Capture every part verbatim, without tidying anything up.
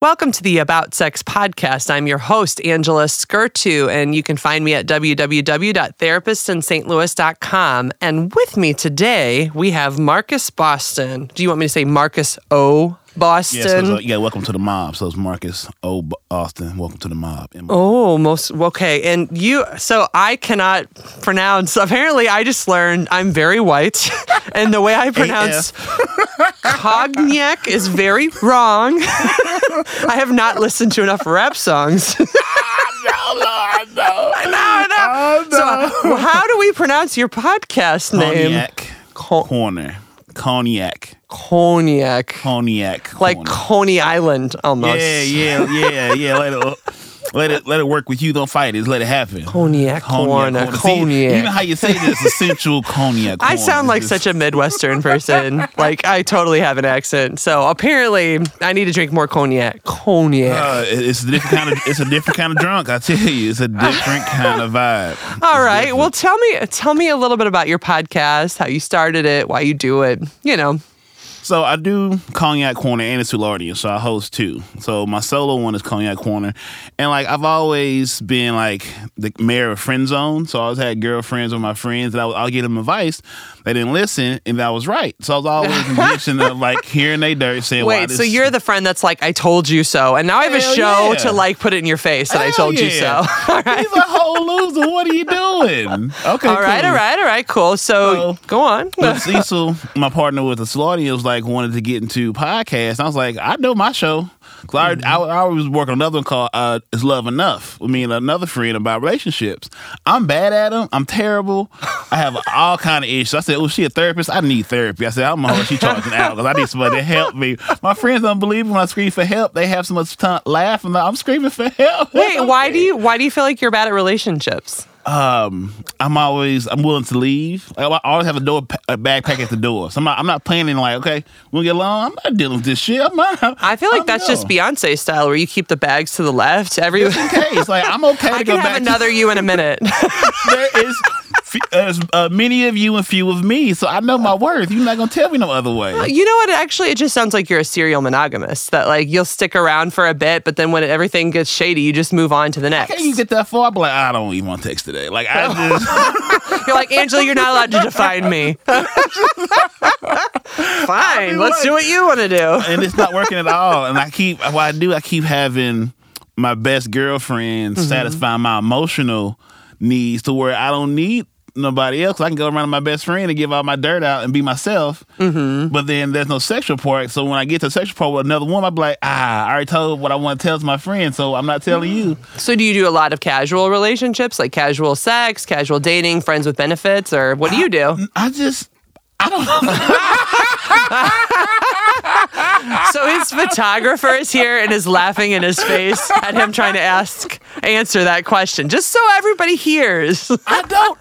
Welcome to the About Sex Podcast. I'm your host, Angela Skurtu, and you can find me at w w w dot therapist in st louis dot com. And with me today, we have Marcus Boston. Do you want me to say Marcus O. Boston? Yeah, so, uh, yeah, welcome to the mob. So it's Marcus O. Boston. Welcome to the mob. M- oh, most, okay. And you, so I cannot pronounce, apparently I just learned I'm very white, and the way I pronounce Cognac is very wrong. I have not listened to enough rap songs. I know, Lord, no. I know, I know. I know. So uh, well, how do we pronounce your podcast name? Cognac Corner. Cognac. Cognac. Cognac. Like Cognac. Coney Island almost. Yeah, yeah, yeah, yeah. Let it, let it let it work with you. Don't fight it. Just let it happen. Cognac. Cognac. Cognac. Cognac. See, even how you say this, essential Cognac. I sound like just... such a Midwestern person. Like, I totally have an accent. So apparently, I need to drink more Cognac. Cognac. Uh, it's, a different kind of, it's a different kind of drunk. I tell you, it's a different kind of vibe. All it's right. Different. Well, tell me, tell me a little bit about your podcast, how you started it, why you do it, you know. So I do Cognac Corner and it's Soulardium, so I host two. So my solo one is Cognac Corner. And, like, I've always been, like, the mayor of friend zone. So I always had girlfriends with my friends, and I would, I'll give them advice. They didn't listen, and I was right. So I was always conviction of, like, hearing their dirt, saying, wait, why this... so you're the friend that's like, I told you so. And now I have a Hell show yeah. to, like, put it in your face that Hell I told yeah. you so. All right. He's a whole loser. What are you doing? Okay, all cool. right, all right, all right, cool. So, so go on. Cecil, my partner with the Soulardium, was like, Like wanted to get into podcasts, and I was like, I know my show. I, I, I was working on another one called uh, "Is Love Enough?" with me and another friend about relationships. I'm bad at them. I'm terrible. I have all kind of issues. I said, "Oh, she a therapist? I need therapy." I said, "I'm a hoe. She talking out because I need somebody to help me." My friends don't believe me when I scream for help. They have so much time laughing. I'm screaming for help. Wait, why do you why do you feel like you're bad at relationships? Um, I'm always I'm willing to leave. I always have a door a backpack at the door. So I'm not, I'm not planning like, okay, we'll get along. I'm not dealing with this shit. I'm not, I feel like I'm that's no. just Beyonce style, where you keep the bags to the left. Every just in case, like I'm okay. I to can go have back another to- you in a minute. There is. As uh, many of you and few of me, so I know my worth. You're not gonna tell me no other way. Uh, you know what? Actually, it just sounds like you're a serial monogamist. That like you'll stick around for a bit, but then when everything gets shady, you just move on to the next. I can't even get that far. I'm like, I don't even want to text today. Like I just. You're like, Angela, you're not allowed to define me. Fine, I mean, let's like, do what you want to do. And it's not working at all. And I keep what I do. I keep having my best girlfriend mm-hmm. satisfy my emotional needs to where I don't need nobody else. I can go around to my best friend and give all my dirt out and be myself. Mm-hmm. But then there's no sexual part. So when I get to the sexual part with another woman, I'm like, ah, I already told what I want to tell to my friend, so I'm not telling you. So do you do a lot of casual relationships, like casual sex, casual dating, friends with benefits, or what do you do? I, I just, I don't know. So his photographer is here and is laughing in his face at him trying to ask, answer that question, just so everybody hears. I don't.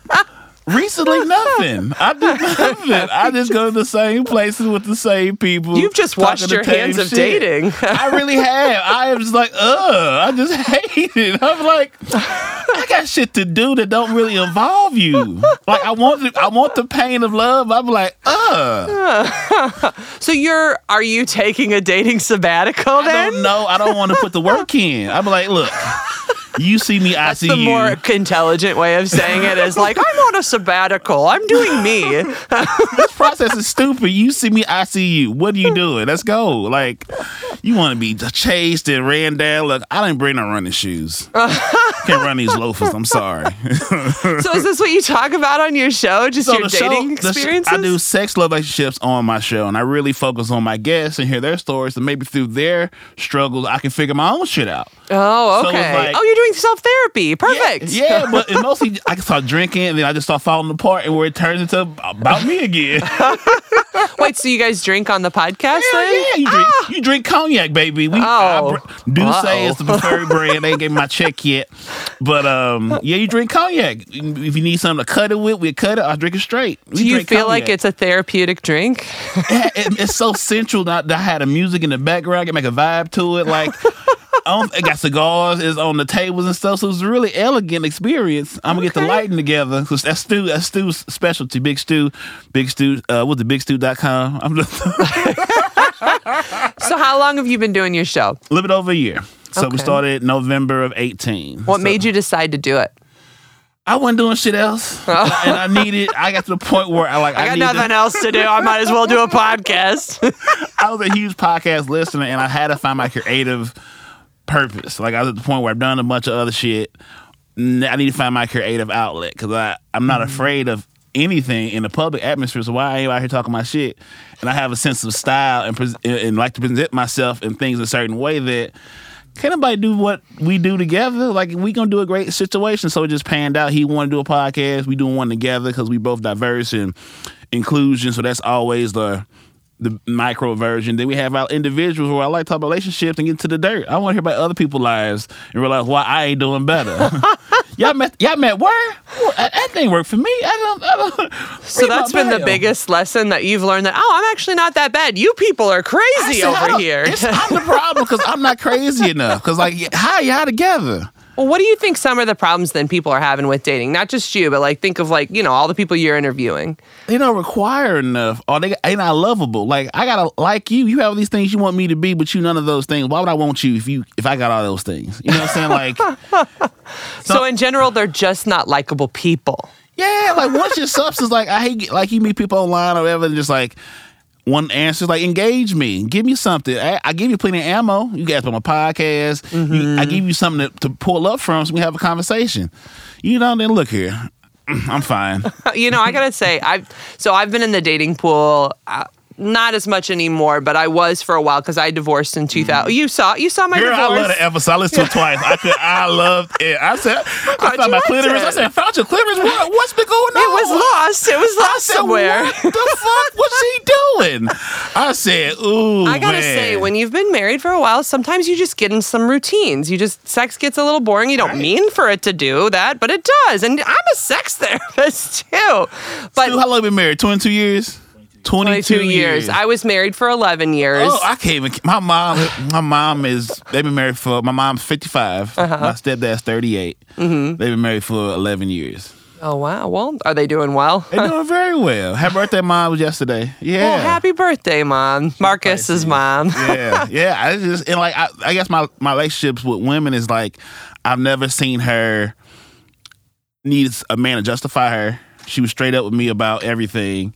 Recently, nothing. I do nothing. I just go to the same places with the same people. You've just washed your hands of shit. Dating. I really have. I am just like, ugh. I just hate it. I'm like, I got shit to do that don't really involve you. Like, I want the, I want the pain of love. I'm like, ugh. So you're, are you taking a dating sabbatical then? I don't know. I don't want to put the work in. I'm like, look. You see me, I That's see you. That's the more you. Intelligent way of saying it is like, I'm on a sabbatical. I'm doing me. This process is stupid. You see me, I see you. What are you doing? Let's go. Like, you want to be chased and ran down. Look, I didn't bring no running shoes. Can't run these loafers. I'm sorry. So is this what you talk about on your show? Just so your dating show, experiences? Sh- I do sex love relationships on my show, and I really focus on my guests and hear their stories, and maybe through their struggles, I can figure my own shit out. Oh, okay. So like, oh, you're doing self-therapy. Perfect. Yeah, yeah but mostly I start drinking, and then I just start falling apart, and where it turns into about me again. Wait, so you guys drink on the podcast Hell then? Yeah, you drink, ah. you drink cognac, baby. We oh. Doucet is the preferred brand. They ain't getting my check yet. But, um, yeah, you drink cognac. If you need something to cut it with, we cut it. I drink it straight. We Do you feel cognac. Like it's a therapeutic drink? it, it, it's so central that I had the music in the background. I can make a vibe to it. Like... On, it got cigars, it's on the tables and stuff, so it's a really elegant experience. I'm going to okay. get the lighting together. That's, Stu, that's Stu's specialty, Big Stu. Big Stu, uh, what's the big stew dot com? I'm just... So how long have you been doing your show? A little bit over a year. So okay. We started November of eighteen. What so. made you decide to do it? I wasn't doing shit else, oh. and I needed. I got to the point where I like. I, I got nothing to, else to do. I might as well do a podcast. I was a huge podcast listener, and I had to find my creative purpose. Like I was at the point where I've done a bunch of other shit. I need to find my creative outlet because I I'm not mm-hmm. afraid of anything in the public atmosphere. So why are you out here talking my shit? And I have a sense of style and pres- and, and like to present myself and things in a certain way that. Can anybody do what we do together? Like, we gonna do a great situation. So it just panned out. He wanted to do a podcast. We doing one together because we both diverse and inclusion. So that's always the the micro version. Then we have our individuals where I like to talk about relationships and get into the dirt. I want to hear about other people's lives and realize why I ain't doing better. Y'all met y'all met where? That thing worked for me. I don't, I don't So that's been bio. The biggest lesson that you've learned, that, oh, I'm actually not that bad. You people are crazy said, over here. I'm the problem because I'm not crazy enough. Because, like, how are y'all together? Well, what do you think some of the problems then people are having with dating? Not just you, but, like, think of, like, you know, all the people you're interviewing. They don't require enough. Or they ain't not lovable. Like, I got to like you. You have all these things you want me to be, but you none of those things. Why would I want you if you if I got all those things? You know what I'm saying? Like... So, so in general, they're just not likable people. Yeah, like what's your substance? Like I hate, like you meet people online or whatever, and just like one answer is like, engage me, give me something. I, I give you plenty of ammo. You guys on my podcast. Mm-hmm. You, I give you something to, to pull up from, so we have a conversation. You know, then look here, I'm fine. You know, I gotta say, I so I've been in the dating pool. Uh, Not as much anymore, but I was for a while because I divorced in two thousand. You saw, you saw my Girl, divorce. Girl, I love the episode. I listened to it twice. I could, I loved it. I said, I found my clitoris. It. I said, found your clitoris. What, what's been going on? It was lost. It was lost said, somewhere. What the fuck was she doing? I said, ooh, I gotta man. say, when you've been married for a while, sometimes you just get in some routines. You just sex gets a little boring. You don't right. mean for it to do that, but it does. And I'm a sex therapist too. But Stu, how long have you been married? twenty-two years. twenty-two years. I was married for eleven years. Oh, I can't even. My mom, my mom is, they've been married for, my mom's fifty-five. Uh-huh. My stepdad's thirty-eight. Mm-hmm. They've been married for eleven years. Oh, wow. Well, are they doing well? They're doing very well. Happy birthday, Mom, was yesterday. Yeah. Well, happy birthday, Mom. Marcus's mom. Yeah. Yeah. I just, and like, I, I guess my, my relationships with women is like, I've never seen her need a man to justify her. She was straight up with me about everything.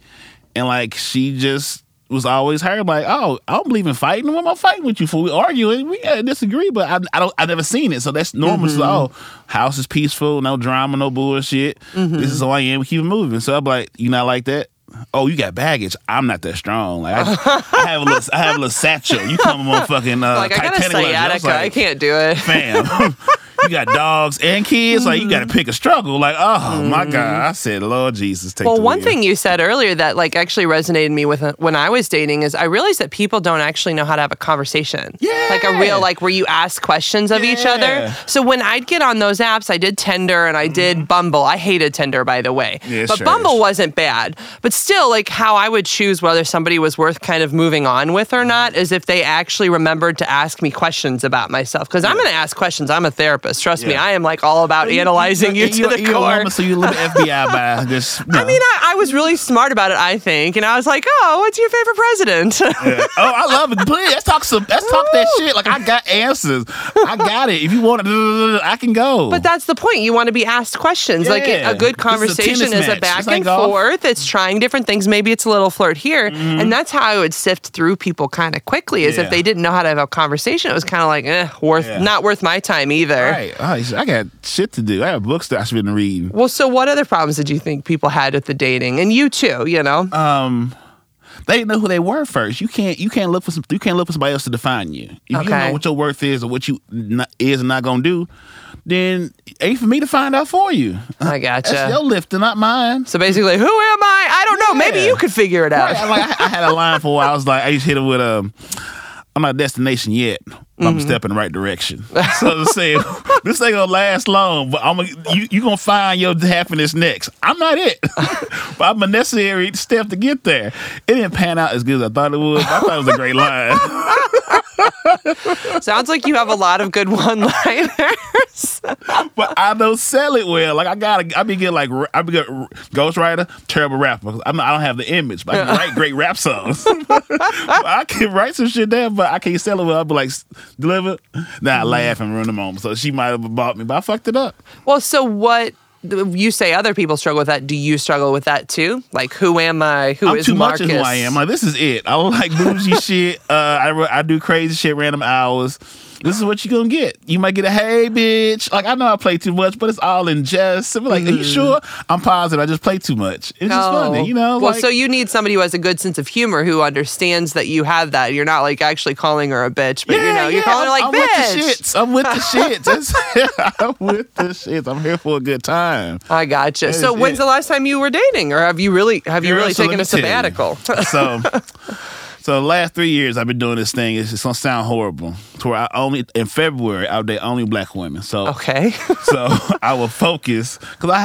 And, like, she just was always her, like, oh, I don't believe in fighting. What am I fighting with you for? We arguing. We uh, disagree, but I, I don't, I've never seen it. So that's normal. Mm-hmm. So, oh, house is peaceful, no drama, no bullshit. Mm-hmm. This is who I am. We keep it moving. So I'm like, you not like that? Oh, you got baggage. I'm not that strong. Like I, just, I have a little, I have a little satchel. You come on, fucking uh, like I got a sciatica. Like, I can't do it, fam. You got dogs and kids. Mm-hmm. Like you got to pick a struggle. Like oh mm-hmm. my God, I said, Lord Jesus, take. Well, the one wheel. Thing you said earlier that like actually resonated me with uh, when I was dating is I realized that people don't actually know how to have a conversation. Yeah, like a real like where you ask questions of yeah. each other. So when I'd get on those apps, I did Tinder and I did mm-hmm. Bumble. I hated Tinder, by the way, yeah, but sure Bumble is. Wasn't bad, but. Still, like how I would choose whether somebody was worth kind of moving on with or not is if they actually remembered to ask me questions about myself. Because yeah. I'm going to ask questions. I'm a therapist. Trust yeah. me, I am like all about you, analyzing you, you, you to you, the you core. So you live F B I by this. No. I mean, I, I was really smart about it, I think, and I was like, oh, what's your favorite president? Yeah. Oh, I love it. Please, let's talk some. Let's talk that shit. Like I got answers. I got it. If you want to, I can go. But that's the point. You want to be asked questions. Yeah. Like a good conversation a is match. A back it's and golf. Forth. It's trying different. Different things, maybe it's a little flirt here, mm-hmm. and that's how I would sift through people kind of quickly. Is yeah. if they didn't know how to have a conversation, it was kind of like, eh, worth yeah. not worth my time either. Right? Oh, I got shit to do. I have books that I should be reading. Well, so what other problems did you think people had with the dating, and you too? You know, um, they didn't know who they were first. You can't, you can't look for some, you can't look for somebody else to define you. If okay. you don't know what your worth is or what you not, is and not gonna do. Then ain't for me to find out for you. I gotcha. That's your lift and not mine. So basically, who am I? I don't know. Yeah. Maybe you could figure it out. Right. I, like, I had a line for a while. I was like, I used to hit it with, um, I'm not a destination yet. Mm-hmm. I'm stepping in the right direction. So I'm saying, this ain't gonna last long, but I'm a, you you gonna find your happiness next. I'm not it, but I'm a necessary step to get there. It didn't pan out as good as I thought it would. I thought it was a great line. Sounds like you have a lot of good one-liners. But I don't sell it well. Like I gotta, I be getting like I be getting ghostwriter, terrible rapper. I'm not, I don't have the image. But I can write great rap songs. I can write some shit down, but I can't sell it well. I'll be like, deliver. Nah, I laugh and ruin the moment. So she might have bought me, but I fucked it up. Well, so what? You say other people struggle with that. Do you struggle with that too? Like, who am I? Who I'm is Marcus? I'm too much as who I am. Like, this is it. I don't like bougie shit. Uh, I, I do crazy shit, random hours. This is what you're going to get. You might get a, hey, bitch. Like, I know I play too much, but it's all in jest. I'm like, mm. are you sure? I'm positive. I just play too much. It's no. just funny, you know? Well, like, so you need somebody who has a good sense of humor who understands that you have that. You're not, like, actually calling her a bitch, but, yeah, you know, you're yeah. calling her, like, I'm, bitch. With the shits. I'm with the shits. I'm with the shits. I'm here for a good time. I gotcha. That so when's it. the last time you were dating? Or have you really have you yeah, really so taken a sabbatical? So... So the last three years I've been doing this thing. It's, it's gonna sound horrible. To where I only in February I'll date only black women. So okay. so I will focus because I, I,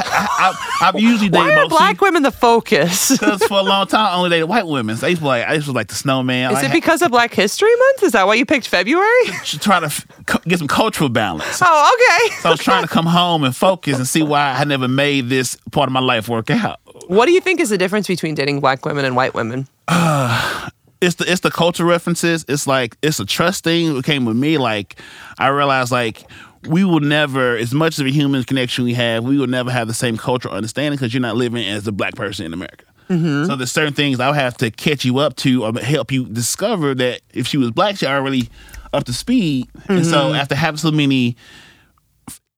I I've usually dated. Why are mostly, black women the focus? Because for a long time I only dated white women. So I used to like I used to like the snowman. Is I it had, because of Black History Month? Is that why you picked February? To try to get some cultural balance. Oh, okay. So I was trying to come home and focus and see why I never made this part of my life work out. What do you think is the difference between dating black women and white women? Uh, It's the it's the culture references. It's like it's a trust thing that came with me. Like I realized, like we will never, as much of a human connection we have, we will never have the same cultural understanding because you're not living as a black person in America. Mm-hmm. So there's certain things I'll have to catch you up to or help you discover that if she was black, she already up to speed. Mm-hmm. And so after having so many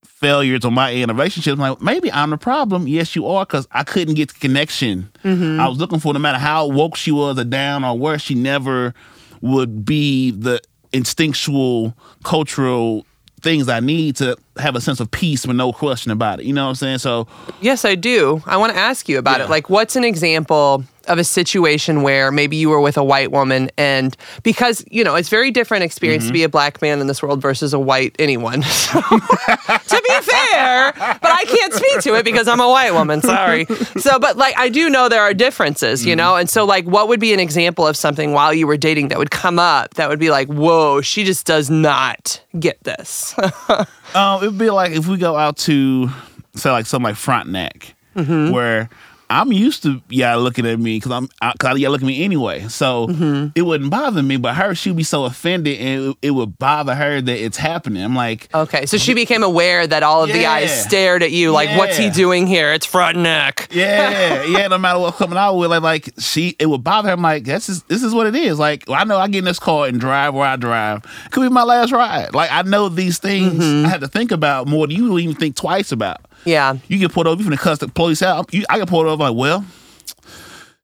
failures on my end of relationships, I'm like, maybe I'm the problem. Yes, you are, because I couldn't get the connection. Mm-hmm. I was looking for, no matter how woke she was or down or worse, she never would be the instinctual, cultural things I need to have a sense of peace with no question about it. You know what I'm saying? So, yes, I do. I want to ask you about yeah. it. Like, what's an example of a situation where maybe you were with a white woman, and because, you know, it's very different experience mm-hmm. to be a black man in this world versus a white anyone. So, to be fair, but I can't speak to it because I'm a white woman. Sorry. So, but like, I do know there are differences, mm-hmm. you know? And so like, what would be an example of something while you were dating that would come up that would be like, whoa, she just does not get this. um, it'd be like if we go out to say like something like Frontenac mm-hmm. where I'm used to y'all looking at me because I'm I, cause y'all look at me anyway, so mm-hmm. it wouldn't bother me. But her, she'd be so offended, and it, it would bother her that it's happening. I'm like, okay, so she became aware that all of yeah, the eyes stared at you, like, yeah. what's he doing here? It's Frontenac. Yeah, yeah. No matter what coming out with, like, like she, it would bother her. I'm like, this is this is what it is. Like, well, I know I get in this car and drive where I drive. It could be my last ride. Like, I know these things. Mm-hmm. I have to think about more than you don't even think twice about. Yeah. You get pulled over, you from the custom police out. You, I get pulled over, like, well,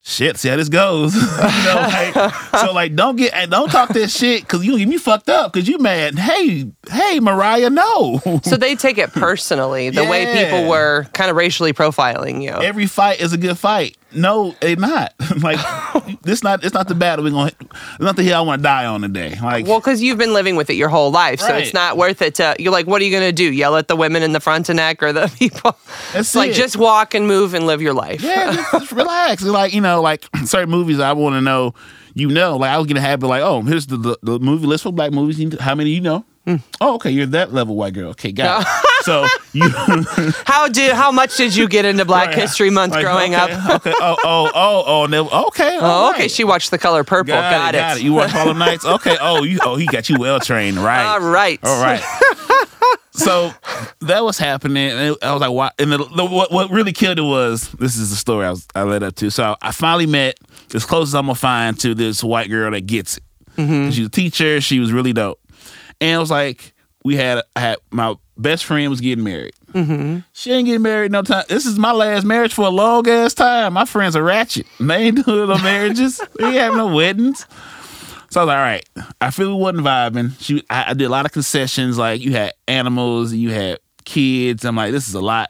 shit, see how this goes. you know, like, so, like, don't get, don't talk this shit because you get me fucked up because you mad. Hey, hey, Mariah, no. So they take it personally, the yeah. way people were kind of racially profiling you. Every fight is a good fight. No, it's not. Like, this not it's not the battle we're gonna. It's not the hill I want to die on today. Like, well, because you've been living with it your whole life, right. So it's not worth it to. You're like, what are you gonna do? Yell at the women in the Frontenac or the people? That's like, it. Just walk and move and live your life. Yeah, just, just relax. Like, you know, like certain movies I want to know. You know, like I was gonna have like, oh, here's the, the the movie list for black movies. How many you know? Mm. Oh, okay, you're that level white girl. Okay, got it. So you how did how much did you get into Black right. History Month like, growing okay, up? Okay. Oh, oh, oh, oh, no, okay. Oh, right. Okay. She watched The Color Purple. Got, got it, it. Got it. You watched Harlem Nights. Okay. Oh, you. Oh, he got you well trained. Right. All right. All right. So that was happening, and I was like, "Why?" And the, the, what, what really killed it was this is the story I, was, I led up to. So I finally met as close as I'm gonna find to this white girl that gets it. Mm-hmm. She's a teacher. She was really dope. And it was like, we had, I had my best friend was getting married. Mm-hmm. She ain't getting married no time. This is my last marriage for a long ass time. My friends are ratchet. They ain't doing no marriages. They ain't having no weddings. So I was like, all right. I feel we wasn't vibing. She, I, I did a lot of concessions. Like, you had animals, you had kids. I'm like, this is a lot.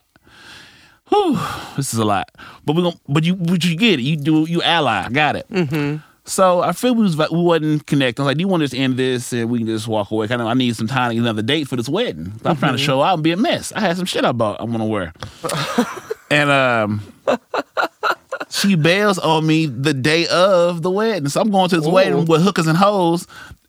Whew, this is a lot. But we gonna, but you, but you get it. You do, you ally. I got it. Mm-hmm. So I feel we, was, we wasn't connecting. I was like, do you want to just end this and we can just walk away? I know I need some time to get another date for this wedding. I'm mm-hmm. trying to show out and be a mess. I had some shit I bought I'm going to wear. And um, she bails on me the day of the wedding. So I'm going to this Ooh. wedding with hookers and hoes.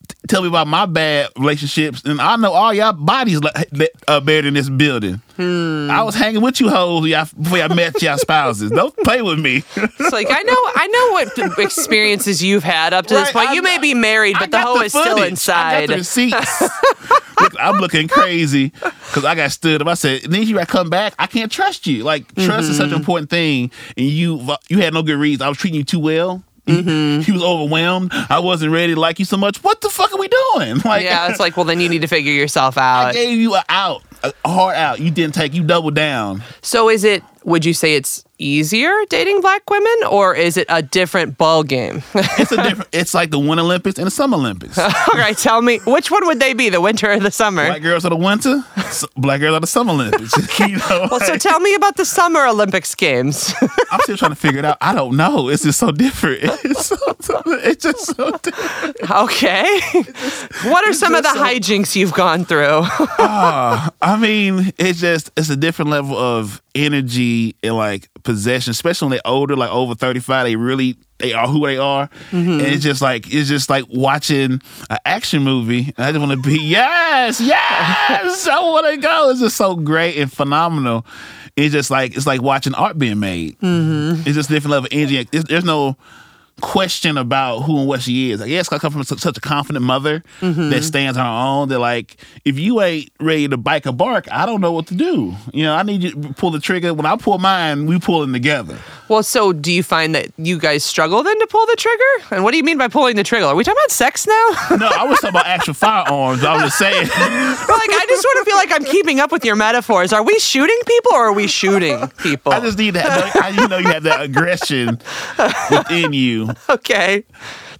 T- tell me about my bad relationships. And I know all y'all bodies like, uh, buried in this building. Hmm. I was hanging with you hoes y'all, before y'all met y'all spouses. Don't play with me. It's like, I know I know what experiences you've had up to right, this point. I, you may be married, I but the hoe the is footage. Still inside. I got the receipts. Look, I'm looking crazy because I got stood up. I said, and then you gotta come back. I can't trust you. Like, trust mm-hmm. is such an important thing. And you you had no good reason. I was treating you too well. Mm-hmm. He was overwhelmed. I wasn't ready to like you so much. What the fuck are we doing? Like, yeah, it's like, well, then you need to figure yourself out. I gave you an out, a hard out. You didn't take, you doubled down. So is it, would you say it's easier dating black women, or is it a different ball game? It's a different, it's like the Winter Olympics and the Summer Olympics. All right, tell me, which one would they be, the winter or the summer? Black girls are the winter, black girls are the Summer Olympics. Okay. You know, like, well, so tell me about the Summer Olympics games. I'm still trying to figure it out. I don't know. It's just so different. It's, so, it's just so different. Okay. Just, what are some of the so, hijinks you've gone through? uh, I mean, it's just, it's a different level of energy and like possession, especially when they're older, like over thirty-five, they really they are who they are. Mm-hmm. And it's just like it's just like watching an action movie. And I just want to be yes, yes, I want to go. It's just so great and phenomenal. It's just like it's like watching art being made. Mm-hmm. It's just a different level of energy. It's, there's no question about who and what she is. Like, yes, I come from such a confident mother mm-hmm. that stands on her own. They're like, if you ain't ready to bike or bark, I don't know what to do. You know, I need you to pull the trigger. When I pull mine, we pulling together. Well, so do you find that you guys struggle then to pull the trigger? And what do you mean by pulling the trigger? Are we talking about sex now? No, I was talking about actual firearms. I was just saying. Like, I just want to feel like I'm keeping up with your metaphors. Are we shooting people or are we shooting people? I just need that. I just know you have that aggression within you. Okay,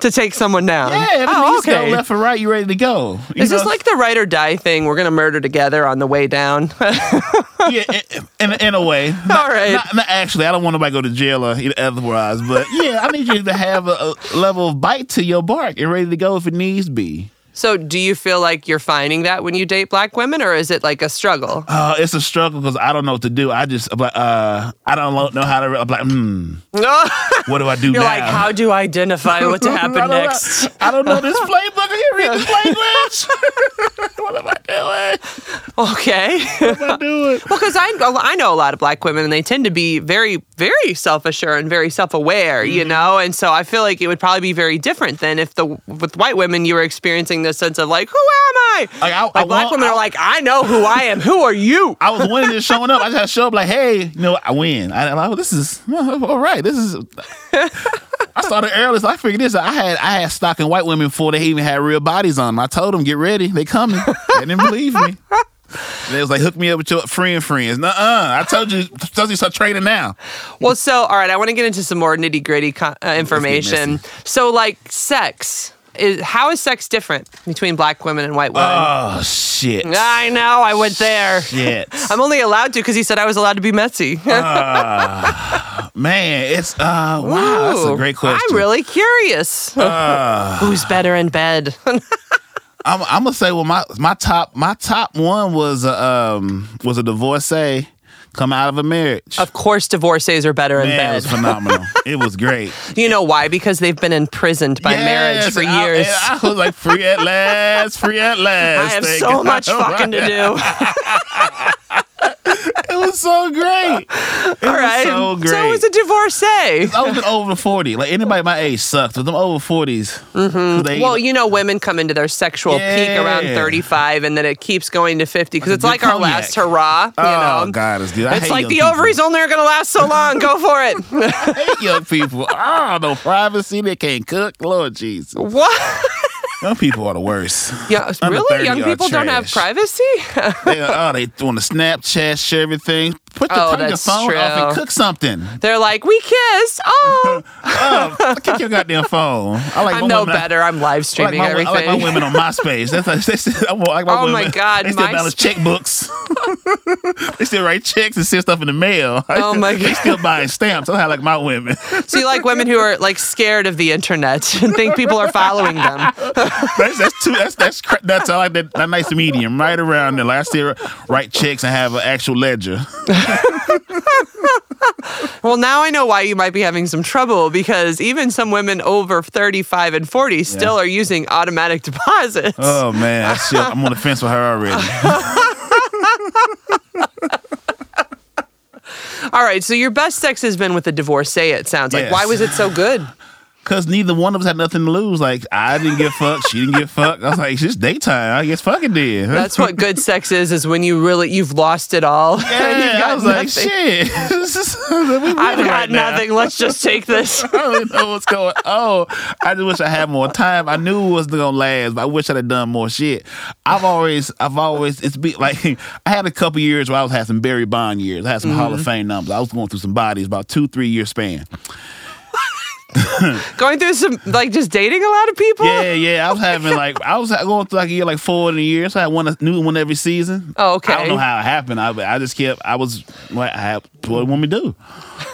to take someone down. Yeah, oh, okay. Go left or right, you ready to go. You Is know? This like the ride or die thing? We're gonna murder together on the way down. Yeah, in, in, in a way. Not, All right. Not, not actually, I don't want nobody to go to jail or otherwise. But yeah, I need you to have a, a level of bite to your bark and ready to go if it needs be. So do you feel like you're finding that when you date black women, or is it like a struggle? Uh, it's a struggle because I don't know what to do. I just, uh, I don't know how to, I'm like, hmm, what do I do you're now? You're like, how do I identify what to happen I next? Know, I don't know this playbook. I can't read this language. What am I doing? Okay. What am I doing? Well, because I, I know a lot of black women, and they tend to be very, very self-assured and very self-aware, mm-hmm. you know? And so I feel like it would probably be very different than if the with white women you were experiencing the sense of like, who am I? Like, I, like I black want, women I, are like, I know who I am. Who are you? I was winning, just showing up. I just showed up like, hey, you know, I win. I, I, this is all right. This is. I started early, so I figured this out. I had I had stock in white women before they even had real bodies on them. I told them, get ready, they coming. They didn't believe me. And they was like, hook me up with your friend friends. Nuh-uh. I told you, told you start trading now. Well, so all right, I want to get into some more nitty gritty co- uh, information. So, like sex. Is, how is sex different between black women and white women? Oh, shit. I know. I went there. Shit. I'm only allowed to because he said I was allowed to be messy. uh, man, it's... Uh, wow, Ooh, that's a great question. I'm really curious. Uh, Who's better in bed? I'm, I'm going to say, well, my, my top my top one was a, um, was a divorcee. Come out of a marriage. Of course, divorcees are better Man, in bed. It was phenomenal. It was great. You know why? Because they've been imprisoned by yes, marriage for years. I, I was like, free at last, free at last. I have Thank so God. Much fucking to do. It was so great. It All right. was so great. So it was a divorcee. I was over forty. Like, anybody my age sucked. With them over forties. Mm-hmm. They, well, you know, women come into their sexual yeah. peak around thirty-five, and then it keeps going to fifty, because it's like cognac. Our last hurrah. You oh, know? God. It's, good. I it's hate like the people. Ovaries only are going to last so long. Go for it. I hate young people. Oh, no privacy. They can't cook. Lord Jesus. What? Young people are the worst. Yeah, really? Young people don't have privacy? they, oh, they want to Snapchat, share everything. Put the, oh, turn your phone true. Off and cook something. They're like, we kissed. Oh. oh kick your goddamn phone. I like I'm no better. I, I'm live streaming I like my, everything. I like my women on MySpace. That's like, that's, I like my oh, women. My God. They still balance checkbooks. They still write checks and send stuff in the mail. Oh my god! They still buying stamps. I like my women. So you like women who are like scared of the internet and think people are following them. That's that's too, that's that's that's I like that, that nice medium right around there. Like I still write checks and have an actual ledger. Well, now I know why you might be having some trouble, because even some women over thirty-five and forty still yeah. are using automatic deposits. Oh man, I still, I'm on the fence with her already. All right, so your best sex has been with a divorcee, it sounds yes. like. Why was it so good? Because neither one of us had nothing to lose. Like, I didn't get fucked. She didn't get fucked. I was like, it's just daytime. I guess fucking did. That's what good sex is, is when you really, you've lost it all. Yeah, I was nothing. like, shit. I've got right nothing. Now. Let's just take this. I don't know what's going on. I just wish I had more time. I knew it wasn't going to last, but I wish I'd have done more shit. I've always, I've always, it's been like, I had a couple years where I was had some Barry Bond years. I had some mm-hmm. Hall of Fame numbers. I was going through some bodies, about two, three year span. Going through some, like, just dating a lot of people? Yeah, yeah. I was having, like, I was going through, like, a year, like, four in a year. So I had one, a new one every season. Oh, okay. I don't know how it happened. I, I just kept, I was, like, I had, what do you want me to do?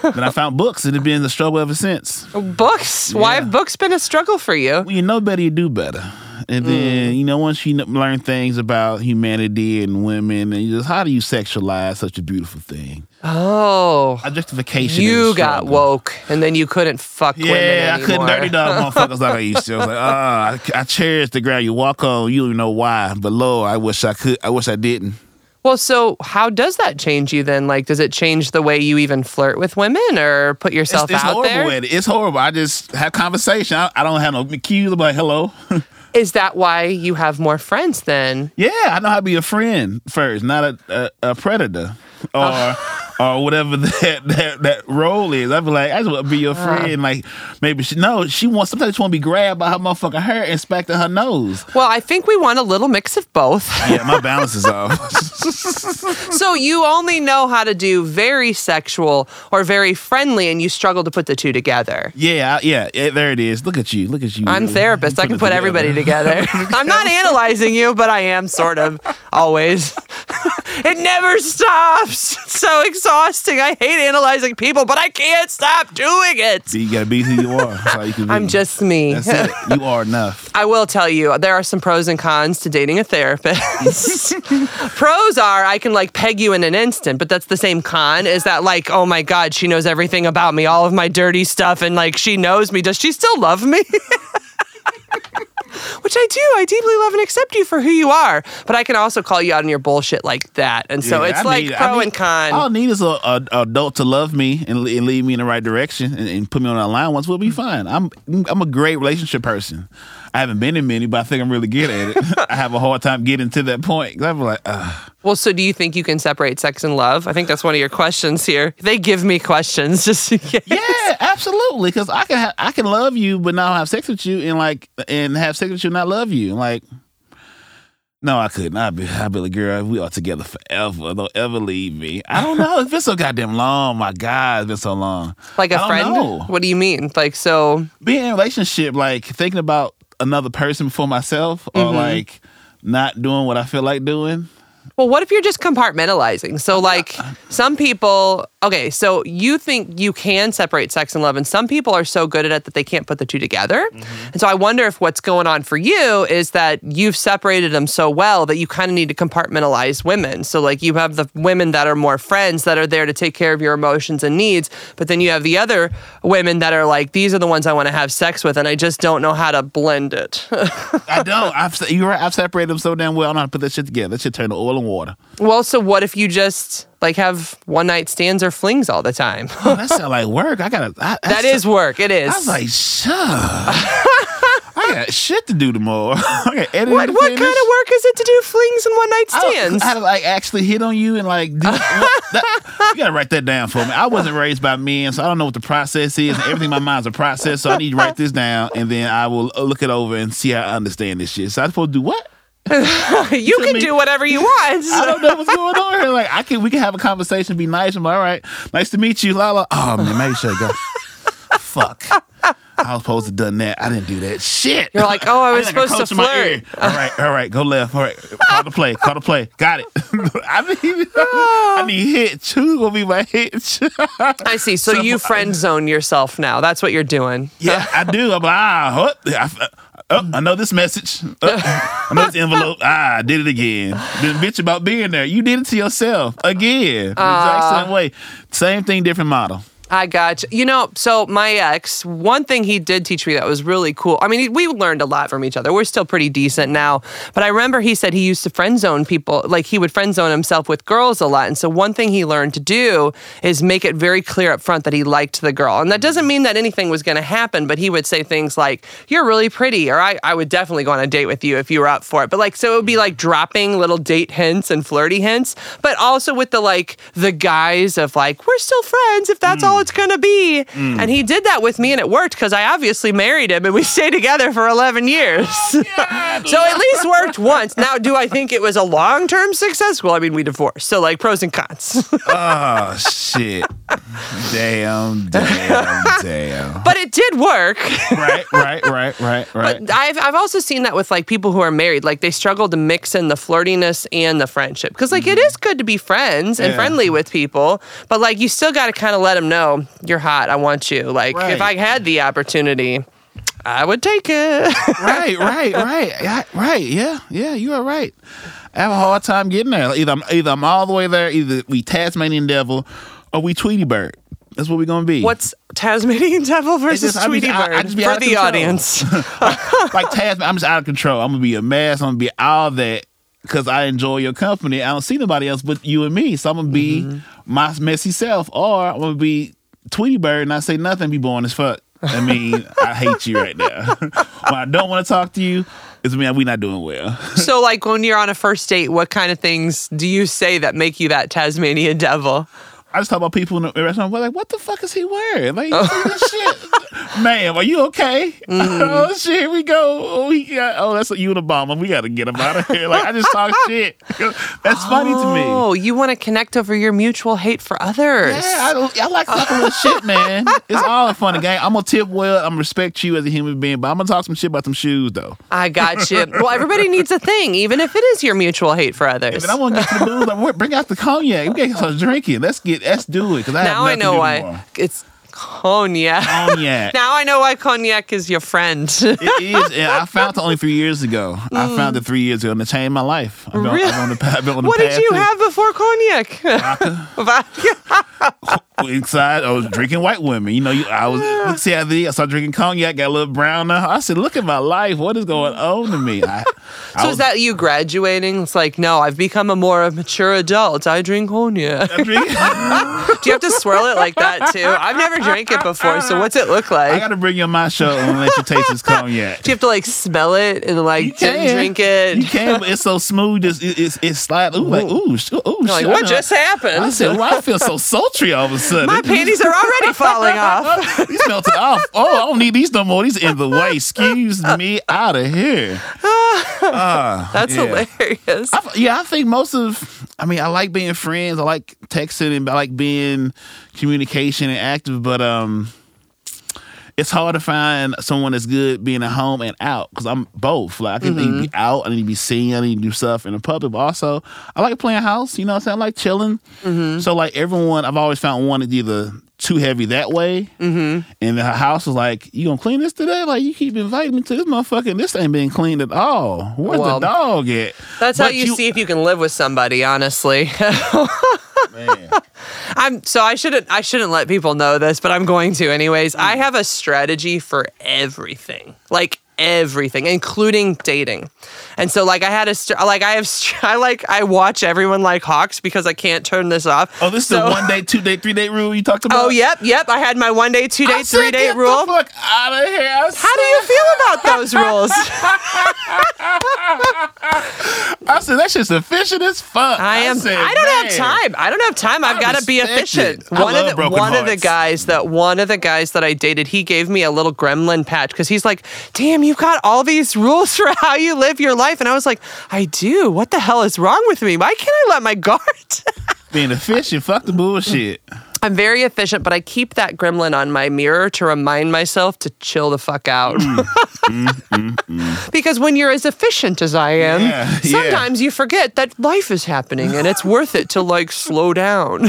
Then I found books. It had been a struggle ever since. Books? Yeah. Why have books been a struggle for you? Well, you know better, you do better. And then, mm. you know, once you learn things about humanity and women, and just how do you sexualize such a beautiful thing? Oh. Objectification. You got woke, and then you couldn't fuck yeah, women anymore. Yeah, I couldn't dirty dog motherfuckers like I used to. I was like, ah, oh, I, I cherish the ground you walk on. You don't know why, but Lord, I wish I could. I wish I didn't. Well, so how does that change you then? Like, does it change the way you even flirt with women or put yourself it's, it's out there? It's horrible. It's horrible. I just have conversation. I, I don't have no cues. I'm like, hello. Is that why you have more friends then? Yeah, I know how to be a friend first, not a, a, a predator or oh. or whatever that, that that role is. I'd be like, I just want to be your friend. Uh. Like, maybe she, no, she wants, sometimes she just want to be grabbed by her motherfucking hair and smacked in her nose. Well, I think we want a little mix of both. Yeah, my balance is off. So you only know how to do very sexual or very friendly, and you struggle to put the two together. Yeah, yeah, it, there it is. Look at you, look at you. I'm a therapist. I can put together. everybody together. I'm not analyzing you, but I am sort of, always. It never stops. It's so exhausting. I hate analyzing people, but I can't stop doing it. You gotta be who you are. That's how you can be. I'm just me. That's it. You are enough. I will tell you, there are some pros and cons to dating a therapist. Pros are, I can like peg you in an instant, but that's the same con, is that like, oh my God, she knows everything about me, all of my dirty stuff, and like she knows me. Does she still love me? Which I do. I deeply love and accept you for who you are. But I can also call you out on your bullshit like that. And so yeah, it's I like need, pro need, and con. All I need is an adult to love me and, and lead me in the right direction and, and put me on a line once. We'll be fine. I'm I'm a great relationship person. I haven't been in many, but I think I'm really good at it. I have a hard time getting to that point. Because I'm like, ugh. Well, so do you think you can separate sex and love? I think that's one of your questions here. They give me questions just in case. Yeah, absolutely. Because I can ha- I can love you, but not have sex with you, and like and have sex with you, and not love you. Like, no, I couldn't. I'd be, I'd be like, girl, we are together forever. Don't ever leave me. I don't know. It's been so goddamn long. My God, it's been so long. Like a I friend? Don't know. What do you mean? Like, so being in a relationship, like thinking about another person before myself, or mm-hmm. like not doing what I feel like doing. Well, what if you're just compartmentalizing? So like some people, okay, so you think you can separate sex and love, and some people are so good at it that they can't put the two together. Mm-hmm. And so I wonder if what's going on for you is that you've separated them so well that you kind of need to compartmentalize women. So like you have the women that are more friends that are there to take care of your emotions and needs, but then you have the other women that are like, these are the ones I want to have sex with, and I just don't know how to blend it. I don't. I've, you're right. I've separated them so damn well. I don't know how to put that shit together. That shit turned to oil and water. Well, so what if you just like have one night stands or flings all the time? Oh, that sounds like work. I gotta. I, that is work. It is. I was like, shut up. I got shit to do tomorrow. I got editing. What, to what kind of work is it to do flings and one night stands? I, I like actually hit on you and like. Do, that, you gotta write that down for me. I wasn't raised by men, so I don't know what the process is. And everything in my mind's a process, so I need to write this down, and then I will look it over and see how I understand this shit. So I'm supposed to do what? You can me. do whatever you want. I don't know what's going on here. Like I can, we can have a conversation, be nice. I'm like, all right, nice to meet you, Lala. Oh man, maybe should go. Fuck. I was supposed to have done that. I didn't do that. Shit. You're like, oh, I was I supposed to flirt. All right, all right, go left. All right, call the play, call the play. Got it. I need, I need hit two gonna be my hit. I see. So, so you friend zone yourself now. That's what you're doing. Yeah, I do. I'm like, ah, oh, oh, I know this message. Oh, I know this envelope. Ah, I did it again. This bitch about being there. You did it to yourself again. Uh, exact same way. Same thing, different model. I got you. You know, so my ex, one thing he did teach me that was really cool. I mean, we learned a lot from each other. We're still pretty decent now. But I remember he said he used to friend zone people. Like, he would friend zone himself with girls a lot. And so one thing he learned to do is make it very clear up front that he liked the girl. And that doesn't mean that anything was going to happen, but he would say things like, you're really pretty, or I, I would definitely go on a date with you if you were up for it. But, like, so it would be, like, dropping little date hints and flirty hints, but also with the, like, the guise of, like, we're still friends if that's mm. all it's gonna be. Mm. And he did that with me and it worked because I obviously married him and we stayed together for eleven years. Oh, yeah. So at least worked once. Now, do I think it was a long-term success? Well, I mean, we divorced. So, like, pros and cons. Oh, shit. Damn, damn, damn. But it did work. Right, right, right, right, right. But I've, I've also seen that with, like, people who are married. Like, they struggle to mix in the flirtiness and the friendship. Because, like, mm-hmm. it is good to be friends and yeah. friendly with people. But, like, you still got to kind of let them know, you're hot, I want you. Like, right. if I had the opportunity, I would take it. Right, right, right. I, right, yeah, yeah, you are right. I have a hard time getting there. Either I'm, either I'm all the way there, either we Tasmanian Devil, or we Tweety Bird. That's what we're going to be. What's Tasmanian Devil versus just, Tweety I, Bird I, I just be for the control. Audience? like, like Tasman, I'm just out of control. I'm going to be a mess. I'm going to be all that. Because I enjoy your company. I don't see nobody else but you and me. So I'm going to be mm-hmm. my messy self. Or I'm going to be Tweety Bird and I say nothing, be boring as fuck. I mean, I hate you right now. When I don't want to talk to you, it's mean we not doing well. So, like, when you're on a first date, what kind of things do you say that make you that Tasmanian Devil? I just talk about people in the restaurant. We're like, what the fuck is he wearing? Like, oh. shit. Ma'am, are you okay? Mm-hmm. Oh, shit, here we go. Oh, he got, oh, that's a Unabomber. We got to get him out of here. Like, I just talk shit. That's oh, funny to me. Oh, you want to connect over your mutual hate for others. Yeah, I, I like talking little shit, man. It's all a funny game. I'm going to tip well. I'm going to respect you as a human being, but I'm going to talk some shit about some shoes, though. I got you. Well, everybody needs a thing, even if it is your mutual hate for others. And I want to get to the booze. Like, bring out the cognac. We get some drinking. Let's get Let's do it. Cause I now have I know why more. It's cognac. Cognac. Now I know why cognac is your friend. It is. And I found it only three years ago. Mm. I found it three years ago, and it changed my life. I've been, really? I've been on the, I've been on the what did you thing. Have before cognac? Vodka. Vodka. Inside, I was drinking white women. You know, you, I was yeah. see how they, I started drinking cognac, got a little brown now. I said, "Look at my life. What is going on to me?" I, I so was, is that you graduating? It's like, no, I've become a more mature adult. I drink cognac. I drink- Do you have to swirl it like that too? I've never drank it before, so what's it look like? I got to bring you on my show and let you taste this cognac. Do you have to like smell it and like drink it? You can, but it's so smooth. It's it's, it's slide. Ooh, ooh, like ooh, sh- ooh. Sh- like, what just happened? I said, "Well, I feel so sultry all of a sudden." My panties are already falling off. These melted off. Oh, I don't need these no more. These in the way. Excuse me, out of here. Uh, That's yeah. hilarious. I, yeah, I think most of, I mean, I like being friends. I like texting and I like being communication and active, but um, it's hard to find someone that's good being at home and out because I'm both. Like, I can mm-hmm. be out, I need to be seen, I need to do stuff in the public. But also, I like playing house, you know what I'm saying? I like chilling. Mm-hmm. So, like, everyone, I've always found one is either too heavy that way, mm-hmm. and the house was like, you gonna clean this today? Like, you keep inviting me to this motherfucker, this ain't been cleaned at all. Where's well, the dog at? That's but how you, you see if you can live with somebody, honestly. Man. I'm so I shouldn't I shouldn't let people know this, but I'm going to anyways. Mm. I have a strategy for everything, like everything, including dating. And so, like, I had a st- like I have st- I like I watch everyone like hawks because I can't turn this off. Oh, this is so, the one day, two day, three day rule you talked about. Oh, yep, yep. I had my one day, two day, I three said, day get rule. The fuck out of here! I How said- do you feel about those rules? I said that shit's efficient as fuck. I am. I, said, I don't man, have time. I don't have time. I've got to be efficient. I one of the, one hearts. of the guys that one of the guys that I dated, he gave me a little gremlin patch because he's like, damn. You've got all these rules for how you live your life. And I was like, I do. What the hell is wrong with me? Why can't I let my guard down? Being efficient, fuck the bullshit. I'm very efficient, but I keep that gremlin on my mirror to remind myself to chill the fuck out. Mm, mm, mm, mm. Because when you're as efficient as I am, yeah, sometimes yeah. you forget that life is happening and it's worth it to like slow down.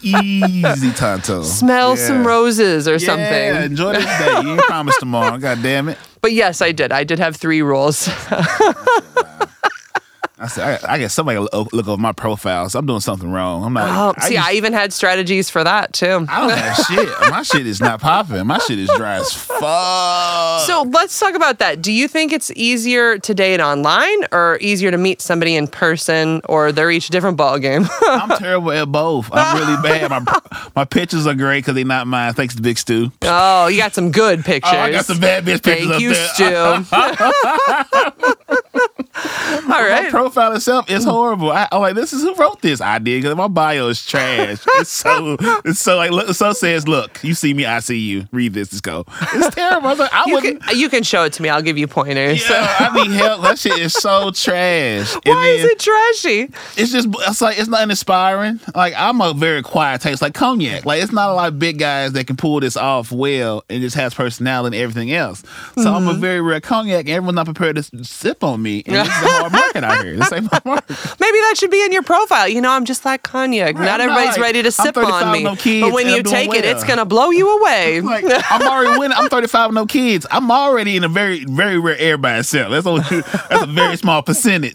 Be easy, Tonto. Smell yeah. some roses or yeah, something. Yeah, enjoy this day. You ain't promised tomorrow. God damn it. But yes, I did. I did have three rolls. I said, I, I guess somebody will look over my profile, so I'm doing something wrong. I'm not. Oh, I see, just, I even had strategies for that, too. I don't have shit. My shit is not popping. My shit is dry as fuck. So let's talk about that. Do you think it's easier to date online or easier to meet somebody in person, or they're each different ballgame? I'm terrible at both. I'm really bad. My, my pictures are great because they're not mine. Thanks to Big Stu. Oh, you got some good pictures. Oh, I got some bad bitch pictures Thank you, Stu. All right. My profile itself is horrible. I, I'm like, this is who wrote this? I did, because my bio is trash. It's so, it's so like, look, so says, look, you see me, I see you. Read this, let's go. It's terrible. I was like, I you wouldn't. Can, you can show it to me. I'll give you pointers. Yeah, so. I mean, hell, that shit is so trash. And why is it trashy? It's just, it's like, it's not inspiring. Like, I'm a very quiet taste, like cognac. Like, it's not a lot of big guys that can pull this off well and just has personality and everything else. So mm-hmm. I'm a very rare cognac, and everyone's not prepared to sip on me. And this is a hard market out here. This ain't my market. Maybe that should be in your profile. You know, I'm just like cognac. Right, not everybody's not like, ready to sip on me. No kids, but when you take well. it, it's going to blow you away. Like, I'm already winning. I'm thirty-five with no kids. I'm already in a very, very rare air by itself. That's, only, that's a very small percentage.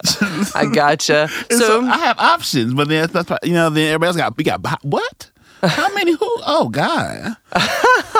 I gotcha. So, so I have options, but then, that's, you know, then everybody else got, we got, what? How many? Who? Oh, God.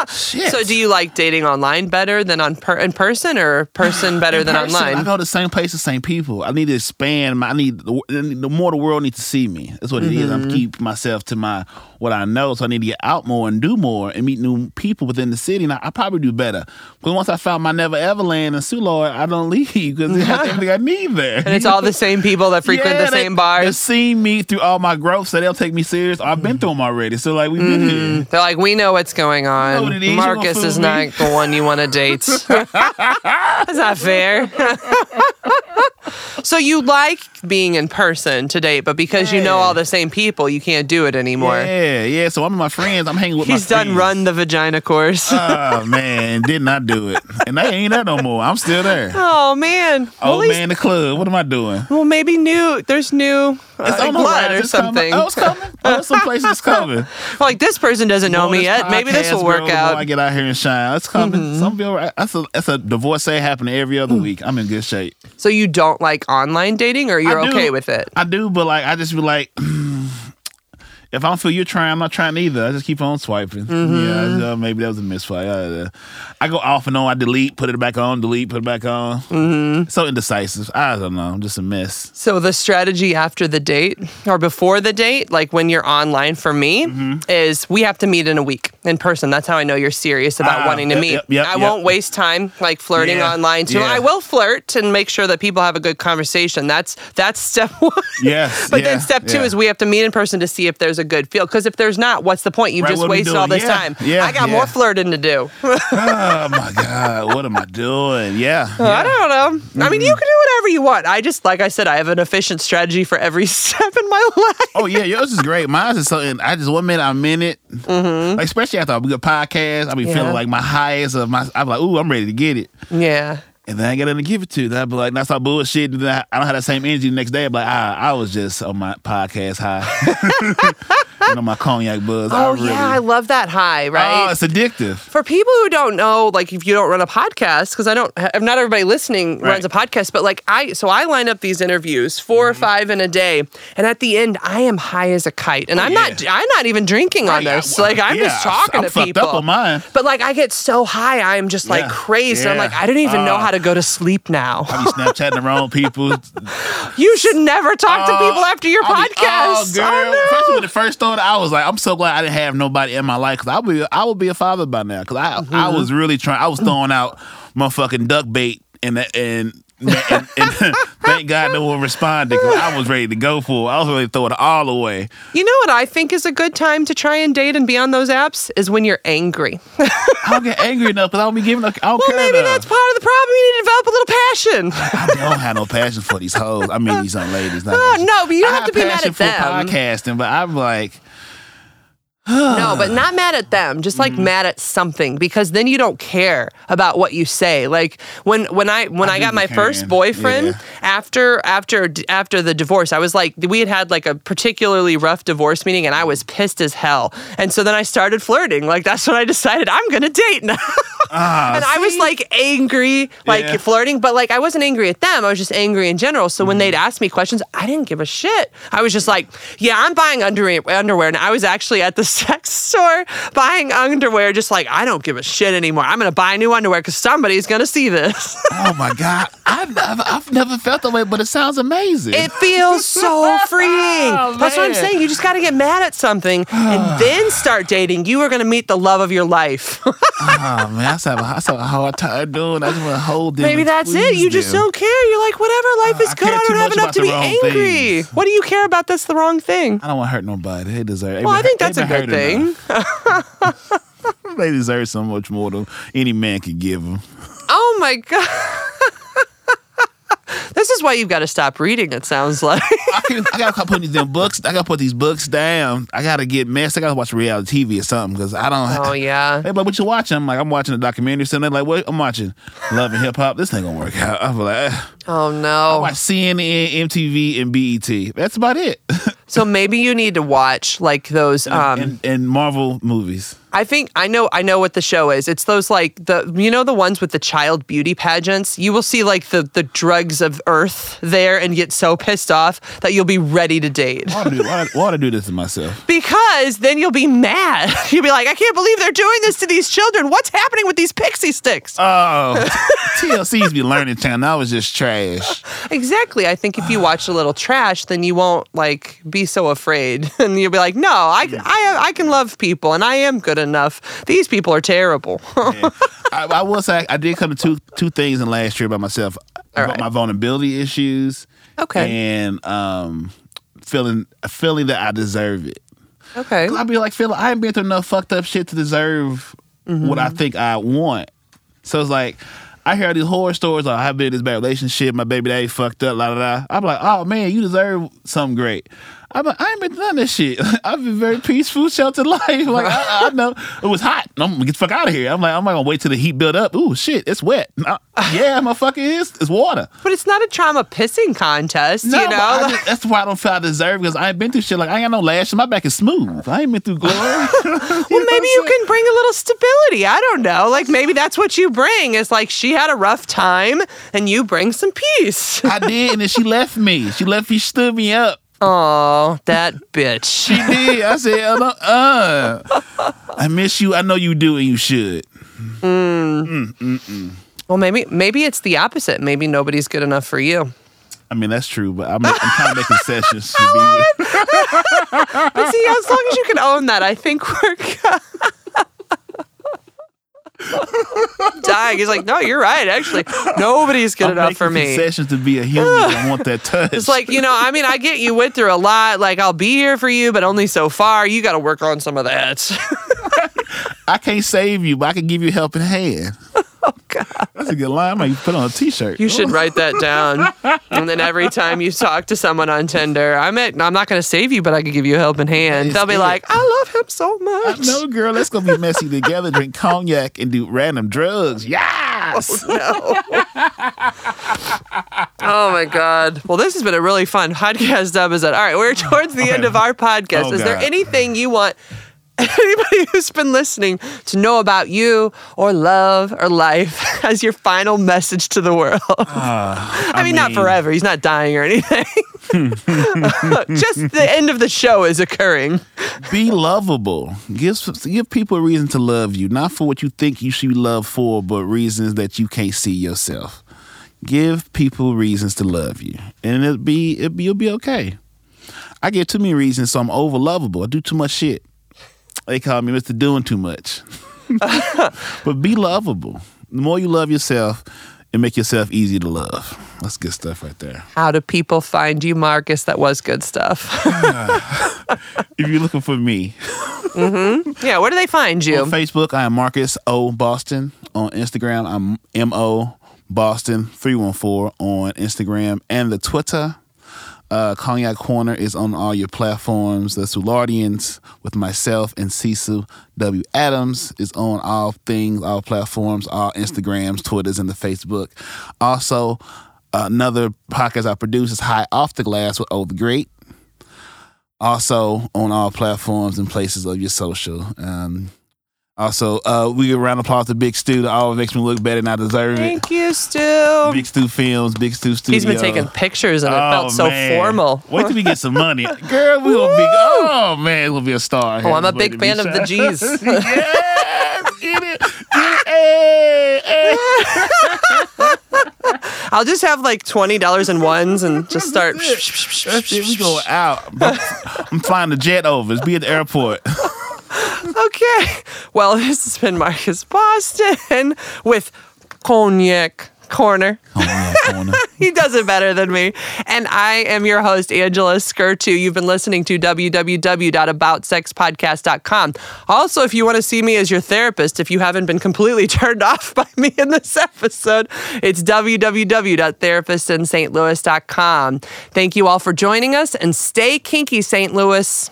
Shit. So do you like dating online better than on per- in person or person better in than person, online? I go to the same place, the same people. I need to expand. My, I need the, the more the world needs to see me. That's what mm-hmm. it is. I'm keep myself to my what I know. So I need to get out more and do more and meet new people within the city. And I, I probably do better. Because once I found my Never Everland in Soulard, I don't leave because it's everything I need there. And it's all the same people that frequent yeah, the they, same bars. They've seen me through all my growth, so they'll take me serious. I've been through them already. So like we've been mm-hmm. here. They're like, we know what's going on. You know what is. Marcus is me. Not the one you want to date. That's not fair. So you like being in person to date, but because yeah. you know all the same people, you can't do it anymore. Yeah, yeah. So I'm with my friends. I'm hanging with He's my friends. He's done run the vagina course. Oh, man. Did not do it. And I ain't that no more. I'm still there. Oh, man. Old well, man, the club. What am I doing? Well, maybe new. There's new uh, it's on blood or something. Coming. Oh, it's coming? Oh, some place is coming. Like, this person doesn't know me yet. Podcast, maybe this will work bro, out. I get out here and shine. It's coming. Mm-hmm. Some people, that's a, that's a divorcee happening every other mm. week. I'm in good shape. So you don't like online dating, or you're okay with it? I do, but like I just be like, if I don't feel you're trying, I'm not trying either. I just keep on swiping. Mm-hmm. Yeah, uh, maybe that was a misfire. Uh, I go off and on. I delete, put it back on, delete, put it back on. Mm-hmm. So indecisive. I don't know. I'm just a mess. So the strategy after the date or before the date, like when you're online for me, mm-hmm. is we have to meet in a week in person. That's how I know you're serious about uh, wanting yep, to meet. Yep, yep, I yep. won't waste time like flirting yeah, online too. Yeah. I will flirt and make sure that people have a good conversation. That's that's step one. Yes. But yeah, then step two yeah. is we have to meet in person to see if there's a good feel, because if there's not, what's the point? You've right, just wasted all this yeah, time. Yeah, I got yeah. more flirting to do. Oh my God, what am I doing? Yeah, uh, yeah. I don't know. Mm-hmm. I mean, you can do whatever you want. I just, like I said, I have an efficient strategy for every step in my life. Oh yeah, yours is great. Mine is something. I just one minute I'm in it. Mm-hmm. Like, especially after a good podcast, I be yeah. feeling like my highest of my. I'm like, ooh, I'm ready to get it. Yeah. And then I got nothing to give it to. Then I'd be like, that's all bullshit. And then I, I don't have that same energy the next day. I'd be like, ah, I was just on my podcast high. And on my cognac buzz. Oh, I really, yeah. I love that high, right? Oh, it's addictive. For people who don't know, like if you don't run a podcast, because I don't, not everybody listening runs right. a podcast, but like I, so I line up these interviews, four mm-hmm. or five in a day. And at the end, I am high as a kite. And oh, I'm yeah. not, I'm not even drinking right. on this. I, like I'm yeah, just talking I'm to fucked people. Up on mine. But like I get so high, I am just like yeah. crazy. Yeah. I'm like, I don't even uh, know how to go to sleep now. I be Snapchatting the wrong people. You should never talk uh, to people after your I'll podcast. Be, oh, girl. Oh, no. First, when it first started, I was like, I'm so glad I didn't have nobody in my life, because I would be, I would be a father by now. Because I, mm-hmm. I was really trying. I was throwing out motherfucking duck bait and and. and, and, and thank God no one responded, because I was ready to go for it. I was ready to throw it all away. You know what I think is a good time to try and date and be on those apps is when you're angry. I don't get angry enough because I don't be giving. A, I don't well, care maybe enough. That's part of the problem. You need to develop a little passion. I don't have no passion for these hoes. I mean, these young ladies. Not oh, no, but you don't I have to be mad at them. I have passion for podcasting, but I'm like. No, but not mad at them, just like mm-hmm. mad at something, because then you don't care about what you say. Like when when I when I, I got my can. first boyfriend, yeah. after after after the divorce, I was like, we had had like a particularly rough divorce meeting and I was pissed as hell. And so then I started flirting. Like that's when I decided I'm going to date now. Uh, and see? I was like angry, like yeah. flirting, but like I wasn't angry at them. I was just angry in general. So mm-hmm. when they'd ask me questions, I didn't give a shit. I was just like, yeah, I'm buying under- underwear. And I was actually at the sex store buying underwear, just like, I don't give a shit anymore. I'm going to buy new underwear because somebody's going to see this. Oh my God. I've, I've, I've never felt that way, but it sounds amazing. It feels so freeing. Oh, that's what I'm saying. You just got to get mad at something and then start dating. You are going to meet the love of your life. Oh man. That's a, that's a hard time doing. I just want to hold them. Maybe that's it. You them. just don't care. You're like, whatever, life is uh, good. I, I don't have enough to be angry. Things. What do you care about? That's the wrong thing. I don't want to hurt nobody. They deserve it. Well, I think that's a good thing. They deserve so much more than any man could give them. Oh, my God. This is why you've got to stop reading, it sounds like. I, I got to put these damn books. I got to put these books down. I got to get messed. I got to watch reality T V or something because I don't. Oh, yeah. They're like, what you watching? I'm like, I'm watching a documentary. So they're like, what? I'm watching Love and Hip Hop. This ain't going to work out. I'm like, oh, no. I watch C N N, M T V, and B E T. That's about it. So maybe you need to watch like those um, and, and Marvel movies. I think I know. I know what the show is. It's those like the you know the ones with the child beauty pageants. You will see like the, the drugs of Earth there and get so pissed off that you'll be ready to date. Why do I want to do this to myself? Because then you'll be mad. You'll be like, I can't believe they're doing this to these children. What's happening with these pixie sticks? Oh, T L C's be learning time. That was just trash. Exactly. I think if you watch a little trash, then you won't like be so afraid, and you'll be like, no, I I I can love people, and I am good enough. These people are terrible. Yeah. I, I will say I did come to two two things in last year by myself. All about right. My vulnerability issues. Okay. And um, feeling feeling that I deserve it. Okay. I'll be like, feeling I ain't been through enough fucked up shit to deserve mm-hmm. what I think I want. So it's like I hear all these horror stories like I've been in this bad relationship, my baby daddy fucked up, la la la. I'm like, oh man, you deserve something great. I'm like, I ain't been doing this shit. I've been very peaceful, sheltered life. Like I, I know it was hot. I'm gonna get the fuck out of here. I'm like, I'm not gonna wait till the heat build up. Ooh, shit, it's wet. I, yeah, motherfucker, is it's water. But it's not a trauma pissing contest, no, you know. I just, that's why I don't feel I deserve because I ain't been through shit. Like I ain't got no lashes. My back is smooth. I ain't been through glory. Well, you maybe you can bring a little stability. I don't know. Like maybe that's what you bring. It's like she had a rough time, and you bring some peace. I did, and then she left me. She left me. Stood me up. Oh, that bitch. She did. I said, uh, uh, I miss you. I know you do, and you should. Mm. Mm, mm, mm. Well, maybe maybe it's the opposite. Maybe nobody's good enough for you. I mean, that's true, but I'm, I'm trying to make concessions. To be it. But see, as long as you can own that, I think we're dying. He's like, no, you're right. Actually, nobody's good I'm enough for me. Concessions to be a human. I want that touch. It's like, you know, I mean, I get you went through a lot. Like, I'll be here for you, but only so far. You got to work on some of that. I can't save you, but I can give you a helping hand. Oh God, that's a good line. I might put on a T-shirt. You oh. should write that down, and then every time you talk to someone on Tinder, I'm at, I'm not going to save you, but I can give you a helping hand. That's They'll be it. Like, "I love him so much." I know, girl. Let's go be messy together, drink cognac, and do random drugs. Yes. Oh, no. Oh my God. Well, this has been a really fun podcast episode. All right, we're towards the end of our podcast. Oh, Is God. there anything you want? Anybody who's been listening to know about you or love or life as your final message to the world? Uh, I, I mean, mean, not forever. He's not dying or anything. Just the end of the show is occurring. Be lovable. Give, give people a reason to love you, not for what you think you should be loved for, but reasons that you can't see yourself. Give people reasons to love you, and it'll be, it'll be, you'll be okay. I give too many reasons, so I'm over-lovable. I do too much shit. They call me Mister Doing Too Much. But be lovable. The more you love yourself, and make yourself easy to love. That's good stuff right there. How do people find you, Marcus? That was good stuff. If you're looking for me. Mm-hmm. Yeah, where do they find you? On Facebook, I am Marcus O. Boston. On Instagram, I'm M O Boston three one four on Instagram and the Twitter. Uh, Cognac Corner is on all your platforms. The Soulardians with myself and Cecil W. Adams is on all things, all platforms, all Instagrams, Twitters, and the Facebook. Also, another podcast I produce is High Off the Glass with Oh the Great. Also on all platforms and places of your social. Um, also, uh, we give a round of applause to Big Stu. That always makes me look better than I deserve Thank it. Thank you, Stu. Big Stu Films, Big Stu Studio. He's been taking pictures and oh, it felt so man. formal. Wait till we get some money. Girl, we will be, oh man, we'll be a star. Oh, I'm a big fan of shot. the G's. Yes, get it. Get it. Hey, hey. I'll just have like twenty dollars in ones and just start. We go out. I'm flying the jet over. It's be at the airport. Okay. Well, this has been Marcus Boston with Cognac Corner. Cognac Corner. He does it better than me. And I am your host, Angela Skurtu. You've been listening to w w w dot about sex podcast dot com. Also, if you want to see me as your therapist, if you haven't been completely turned off by me in this episode, it's w w w dot therapist in saint louis dot com. Thank you all for joining us, and stay kinky, Saint Louis.